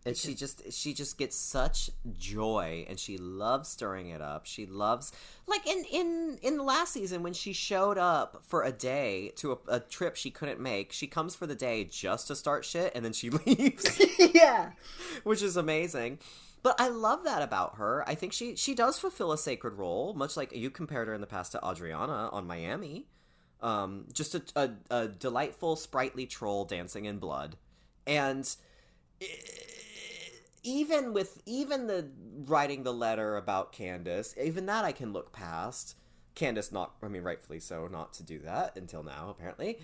And she just she just gets such joy, and she loves stirring it up. She loves, like in in in the last season when she showed up for a day to a, a trip she couldn't make. She comes for the day just to start shit, and then she leaves. Yeah, which is amazing. But I love that about her. I think she she does fulfill a sacred role, much like you compared her in the past to Adriana on Miami. Um, just a, a a delightful, sprightly troll dancing in blood, and. It, Even with, even the writing the letter about Candiace, even that I can look past. Candiace not, I mean, rightfully so, not to do that until now, apparently.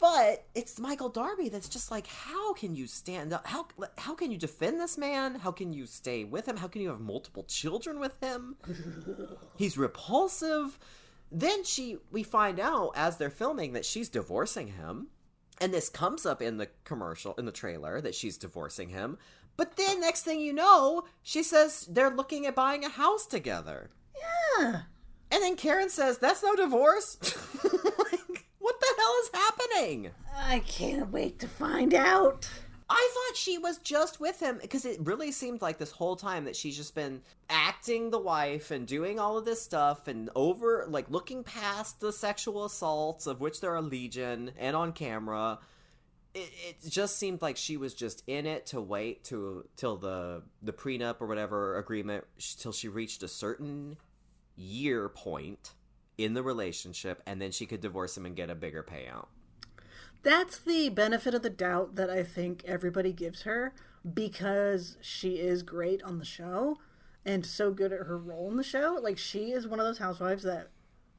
But it's Michael Darby that's just like, how can you stand up? How, how can you defend this man? How can you stay with him? How can you have multiple children with him? He's repulsive. Then she, we find out as they're filming that she's divorcing him. And this comes up in the commercial, in the trailer, that she's divorcing him. But then, next thing you know, she says they're looking at buying a house together. Yeah. And then Karen says, that's no divorce. Like, what the hell is happening? I can't wait to find out. I thought she was just with him, because it really seemed like this whole time that she's just been acting the wife and doing all of this stuff and over, like, looking past the sexual assaults, of which there are legion and on camera. It, it just seemed like she was just in it to wait to till the the prenup or whatever agreement sh- till she reached a certain year point in the relationship, and then she could divorce him and get a bigger payout. That's the benefit of the doubt that I think everybody gives her, because she is great on the show and so good at her role in the show. Like, she is one of those housewives that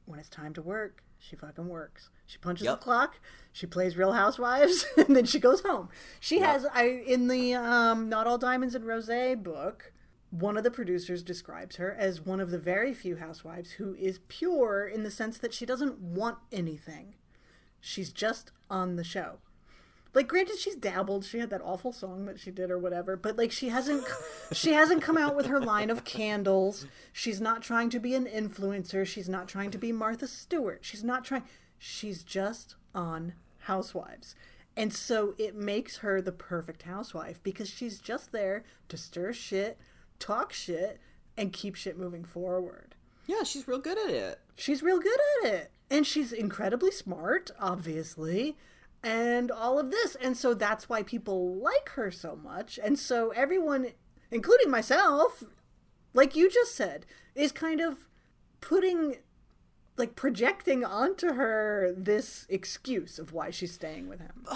when it's time to work, she fucking works. She punches yep. the clock, she plays Real Housewives, and then she goes home. She yep. has, I in the um, Not All Diamonds and Rosé book, one of the producers describes her as one of the very few housewives who is pure in the sense that she doesn't want anything. She's just on the show. Like, granted, she's dabbled. She had that awful song that she did or whatever, but, like, she hasn't she hasn't come out with her line of candles. She's not trying to be an influencer. She's not trying to be Martha Stewart. She's not trying... She's just on Housewives. And so it makes her the perfect housewife, because she's just there to stir shit, talk shit, and keep shit moving forward. Yeah, she's real good at it. She's real good at it. And she's incredibly smart, obviously. And all of this. And so that's why people like her so much. And so everyone, including myself, like you just said, is kind of putting, like, projecting onto her this excuse of why she's staying with him.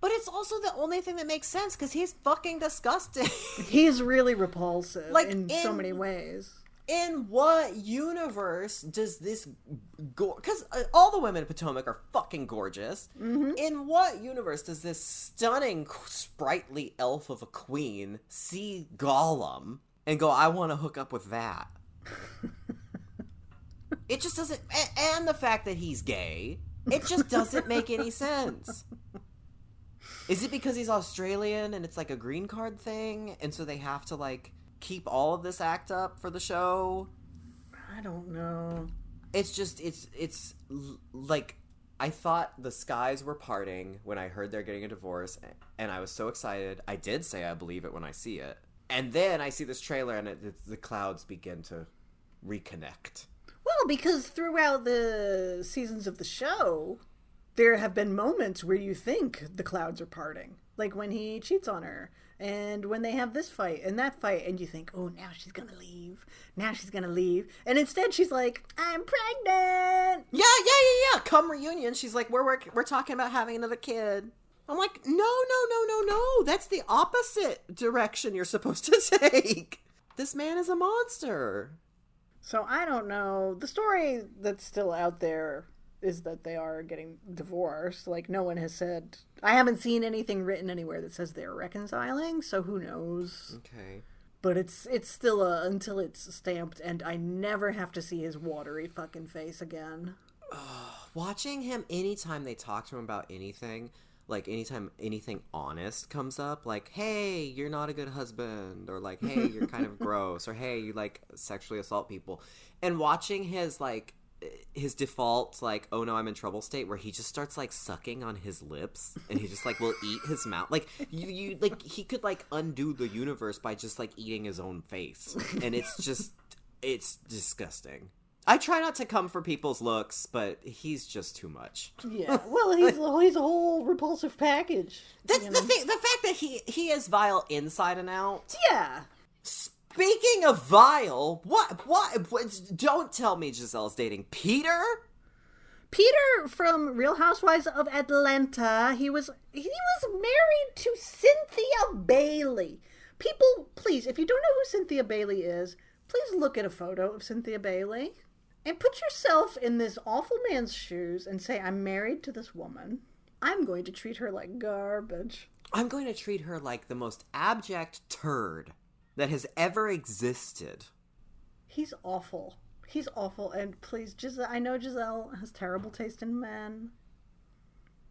But it's also the only thing that makes sense, because he's fucking disgusting. He's really repulsive, like, in, in so many ways. In what universe does this... Because go- all the women of Potomac are fucking gorgeous. Mm-hmm. In what universe does this stunning, sprightly elf of a queen see Gollum and go, I want to hook up with that? It just doesn't... And the fact that he's gay, it just doesn't make any sense. Is it because he's Australian and it's like a green card thing, and so they have to, like... keep all of this act up for the show? I don't know. It's just, it's, it's like, I thought the skies were parting when I heard they're getting a divorce, and I was so excited. I did say I believe it when I see it. And then I see this trailer, and it, it, the clouds begin to reconnect. Well, because throughout the seasons of the show, there have been moments where you think the clouds are parting. Like when he cheats on her, and when they have this fight and that fight, and you think, oh, now she's going to leave. Now she's going to leave. And instead she's like, I'm pregnant. Yeah, yeah, yeah, yeah. Come reunion, she's like, we're, we're, we're talking about having another kid. I'm like, no, no, no, no, no. That's the opposite direction you're supposed to take. This man is a monster. So I don't know. The story that's still out there is that they are getting divorced. Like, no one has said... I haven't seen anything written anywhere that says they're reconciling, so who knows? Okay. But it's it's still a... Until it's stamped, and I never have to see his watery fucking face again. Oh, watching him anytime they talk to him about anything... Like, anytime anything honest comes up, like, hey, you're not a good husband, or like, hey, you're kind of gross, or hey, you, like, sexually assault people. And watching his, like, his default, like, oh, no, I'm in trouble state, where he just starts, like, sucking on his lips, and he just, like, will eat his mouth. Like, you, you, like, he could, like, undo the universe by just, like, eating his own face. And it's just, it's disgusting. I try not to come for people's looks, but he's just too much. Yeah, well, he's he's a whole repulsive package. That's the know? thing. The fact that he he is vile inside and out. Yeah. Speaking of vile, what what? what don't tell me Giselle's dating Peter. Peter from Real Housewives of Atlanta. He was he was married to Cynthia Bailey. People, please, if you don't know who Cynthia Bailey is, please look at a photo of Cynthia Bailey. And put yourself in this awful man's shoes and say, I'm married to this woman. I'm going to treat her like garbage. I'm going to treat her like the most abject turd that has ever existed. He's awful. He's awful. And please, Gizelle, I know Gizelle has terrible taste in men.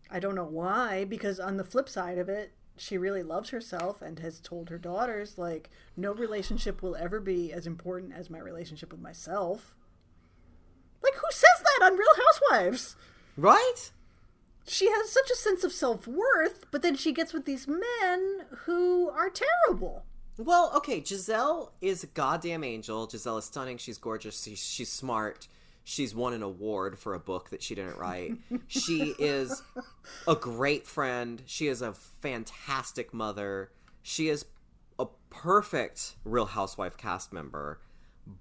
I don't know why, because on the flip side of it, she really loves herself and has told her daughters, like, no relationship will ever be as important as my relationship with myself. Like, who says that on Real Housewives? Right? She has such a sense of self-worth, but then she gets with these men who are terrible. Well, okay, Gizelle is a goddamn angel. Gizelle is stunning. She's gorgeous. She's, she's smart. She's won an award for a book that she didn't write. She is a great friend. She is a fantastic mother. She is a perfect Real Housewife cast member.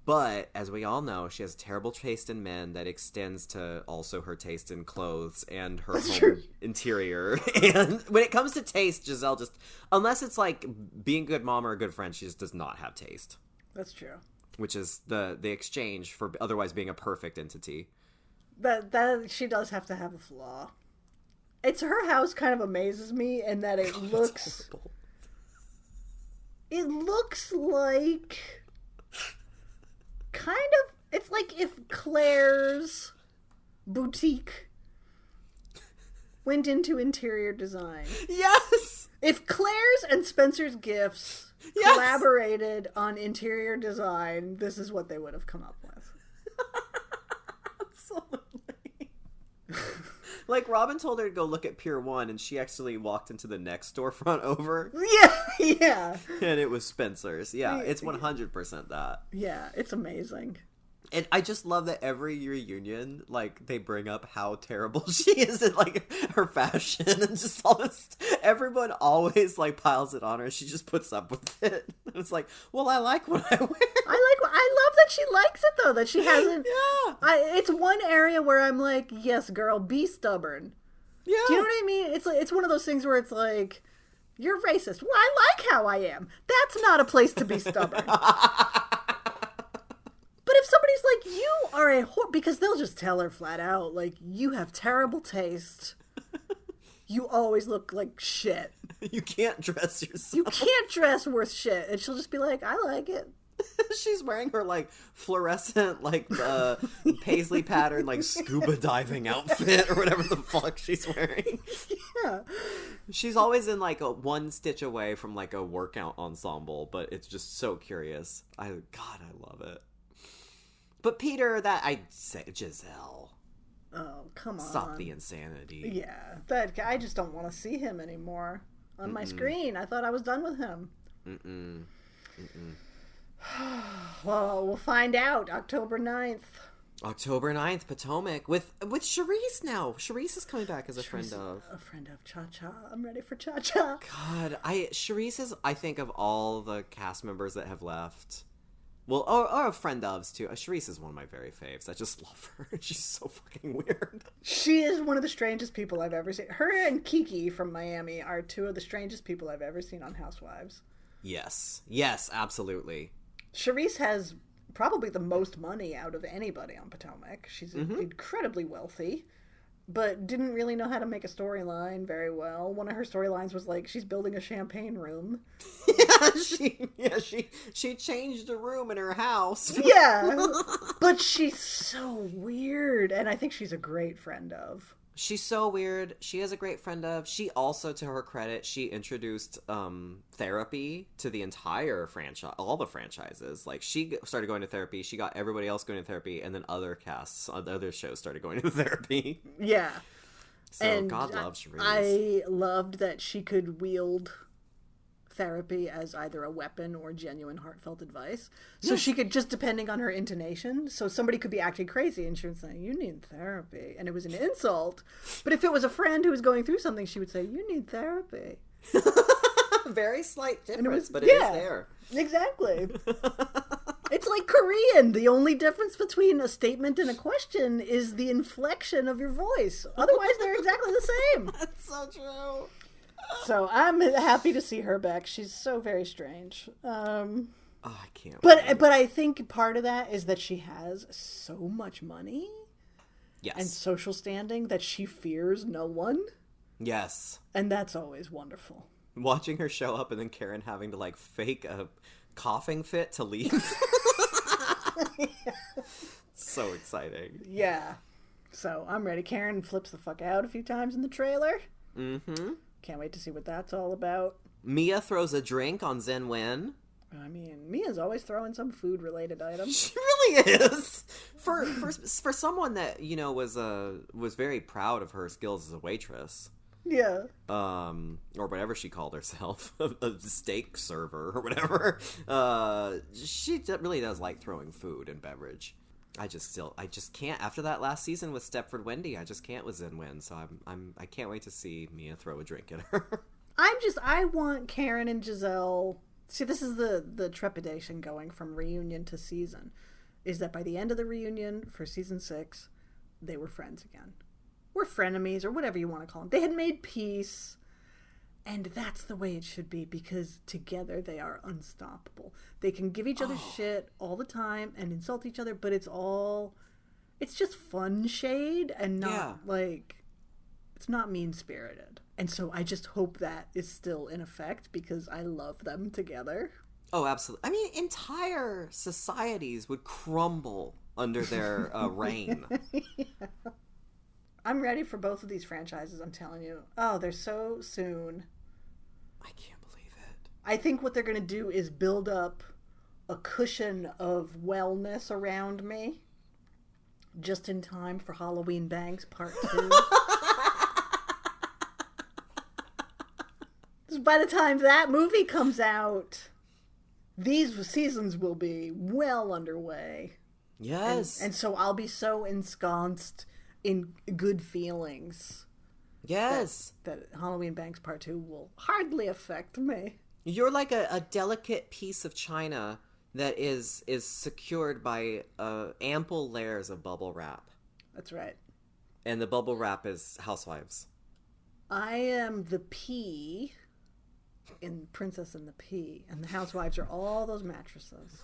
But, as we all know, she has a terrible taste in men that extends to also her taste in clothes and her That's home true. interior. And when it comes to taste, Gizelle just... Unless it's, like, being a good mom or a good friend, she just does not have taste. That's true. Which is the the exchange for otherwise being a perfect entity. That that she does have to have a flaw. It's her house kind of amazes me, and that it God, looks... horrible. It looks like... Kind of... It's like if Claire's boutique went into interior design. Yes! If Claire's and Spencer's Gifts yes! collaborated on interior design, this is what they would have come up with. Absolutely. Like, Robin told her to go look at Pier one, and she actually walked into the next storefront over. Yeah, yeah. And it was Spencer's. Yeah, it's one hundred percent that. Yeah, it's amazing. And I just love that every reunion, like, they bring up how terrible she is in, like, her fashion and just all this. Everyone always, like, piles it on her. She just puts up with it. It's like, well, I like what I wear. I like. I love that she likes it, though, that she hasn't. Yeah. I, it's one area where I'm like, yes, girl, be stubborn. Yeah. Do you know what I mean? It's like, it's one of those things where it's like, you're racist. Well, I like how I am. That's not a place to be stubborn. But if somebody's like, you are a whore, because they'll just tell her flat out, like, you have terrible taste. You always look like shit. You can't dress yourself. You can't dress worth shit. And she'll just be like, I like it. She's wearing her, like, fluorescent, like, uh, paisley pattern, like, scuba diving outfit or whatever the fuck she's wearing. Yeah. She's always in, like, a one stitch away from, like, a workout ensemble, but it's just so curious. I God, I love it. But Peter, that I say, Gizelle. Oh, come on! Stop the insanity. Yeah, that I just don't want to see him anymore on Mm-mm. my screen. I thought I was done with him. Mm-mm. Mm-mm. Well, we'll find out October ninth. October ninth, Potomac, with with Charrisse now. Charrisse is coming back as a Charrisse, friend of. A friend of Cha-Cha. I'm ready for Cha-Cha. God, I Charrisse is, I think, of all the cast members that have left. Well, or, or a friend of's, too. Uh, Charrisse is one of my very faves. I just love her. She's so fucking weird. She is one of the strangest people I've ever seen. Her and Kiki from Miami are two of the strangest people I've ever seen on Housewives. Yes. Yes, absolutely. Charrisse has probably the most money out of anybody on Potomac. She's mm-hmm. incredibly wealthy, but didn't really know how to make a storyline very well. One of her storylines was like she's building a champagne room. Yeah, she yeah, she she changed the room in her house. Yeah. But she's so weird, and I think she's a great friend of. She's so weird. She is a great friend of. She also, to her credit, she introduced um, therapy to the entire franchise, all the franchises. Like, she started going to therapy. She got everybody else going to therapy. And then other casts on other shows started going to therapy. Yeah. So, and God loves Charrisse. I loved that she could wield therapy as either a weapon or genuine heartfelt advice. So yes. She could, just depending on her intonation, so somebody could be acting crazy and she would say, you need therapy. And it was an insult. But if it was a friend who was going through something, she would say, you need therapy. Very slight difference, it was, but it yeah, is there. Exactly. It's like Korean. The only difference between a statement and a question is the inflection of your voice. Otherwise, they're exactly the same. That's so true. So I'm happy to see her back. She's so very strange. Um, oh, I can't. But wait. But I think part of that is that she has so much money, yes, and social standing that she fears no one. Yes, and that's always wonderful. Watching her show up and then Karen having to like fake a coughing fit to leave. Yeah. So exciting. Yeah. So I'm ready. Karen flips the fuck out a few times in the trailer. Mm-hmm. Can't wait to see what that's all about. Mia throws a drink on Zen Wen. I mean, Mia's always throwing some food-related item. She really is. For for for someone that, you know, was uh, was very proud of her skills as a waitress. Yeah. Um, or whatever she called herself, a, a steak server or whatever. Uh, she really does like throwing food and beverage. I just still, I just can't. After that last season with Stepford Wendy, I just can't with Zen Wen. So I'm, I'm, I can't wait to see Mia throw a drink at her. I'm just, I want Karen and Gizelle. See, this is the the trepidation going from reunion to season, is that by the end of the reunion for season six, they were friends again. We're frenemies or whatever you want to call them. They had made peace. And that's the way it should be, because together they are unstoppable. They can give each other oh. shit all the time and insult each other, but it's all, it's just fun shade and not yeah. like, it's not mean-spirited. And so I just hope that is still in effect, because I love them together. Oh, absolutely. I mean, entire societies would crumble under their uh, reign. Yeah. I'm ready for both of these franchises, I'm telling you. Oh, they're so soon. I can't believe it. I think what they're going to do is build up a cushion of wellness around me just in time for Halloween Bangs Part two. So by the time that movie comes out, these seasons will be well underway. Yes. And, and so I'll be so ensconced in good feelings. Yes. That, that Halloween Banks Part two will hardly affect me. You're like a, a delicate piece of china that is is secured by uh, ample layers of bubble wrap. That's right. And the bubble wrap is Housewives. I am the pea in Princess and the Pea, and the Housewives are all those mattresses.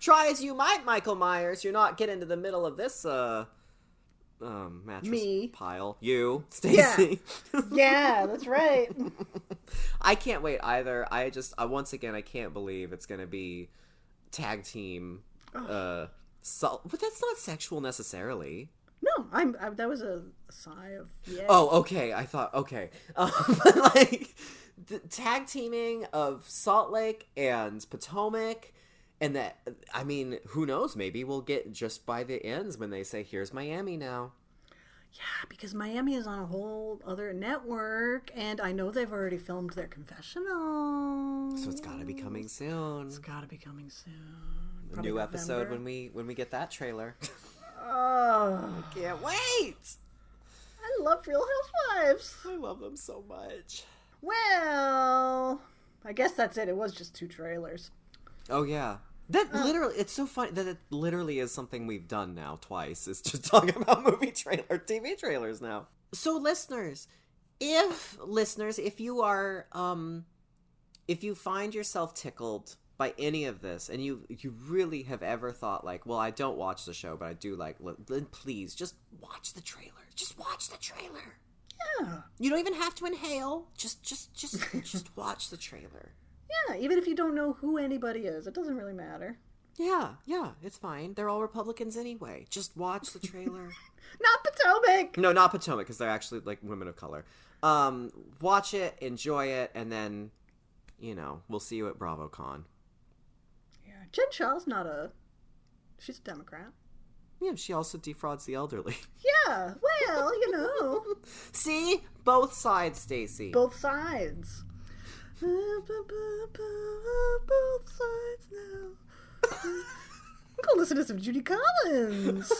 Try as you might, Michael Myers, you're not getting to the middle of this uh, um, mattress Me. pile. You, Stacey. Yeah. Yeah, that's right. I can't wait either. I just, I, once again, I can't believe it's going to be tag team. Oh. Uh, sol- but that's not sexual necessarily. No, I'm. I, that was a sigh of. Yay. Oh, okay. I thought okay, um, but like the tag teaming of Salt Lake and Potomac. And that, I mean, who knows? Maybe we'll get just by the ends when they say, here's Miami now. Yeah, because Miami is on a whole other network, and I know they've already filmed their confessional. So it's got to be coming soon. It's got to be coming soon. a new episode when we when we get that trailer. Oh, I can't wait! I love Real Housewives. I love them so much. Well, I guess that's it. It was just two trailers. Oh yeah, that uh, literally. It's so funny that it literally is something we've done now twice. Is just talking about movie trailer, T V trailers now. So listeners, if listeners, if you are, um, if you find yourself tickled by any of this, and you you really have ever thought like, well, I don't watch the show, but I do like, please just watch the trailer. Just watch the trailer. Yeah. You don't even have to inhale. Just, just, just, just watch the trailer. Yeah, even if you don't know who anybody is, it doesn't really matter. Yeah, yeah, it's fine. They're all Republicans anyway. Just watch the trailer. Not Potomac. No, not Potomac, because they're actually like women of color. Um, watch it, enjoy it, and then, you know, we'll see you at BravoCon. Yeah, Jen Shah's not a. She's a Democrat. Yeah, she also defrauds the elderly. Yeah, well, you know. See? Both sides, Stacey. Both sides. Both sides now. I'm going to listen to some Judy Collins.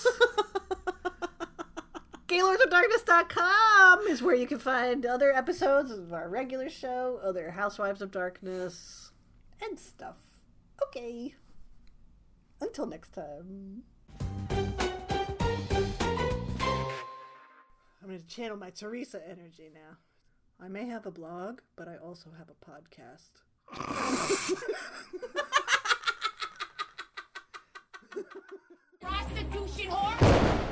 Gaylords of Darkness dot com is where you can find other episodes of our regular show, other Housewives of Darkness, and stuff. Okay. Until next time. I'm going to channel my Charrisse energy now. I may have a blog, but I also have a podcast. Prostitution whore!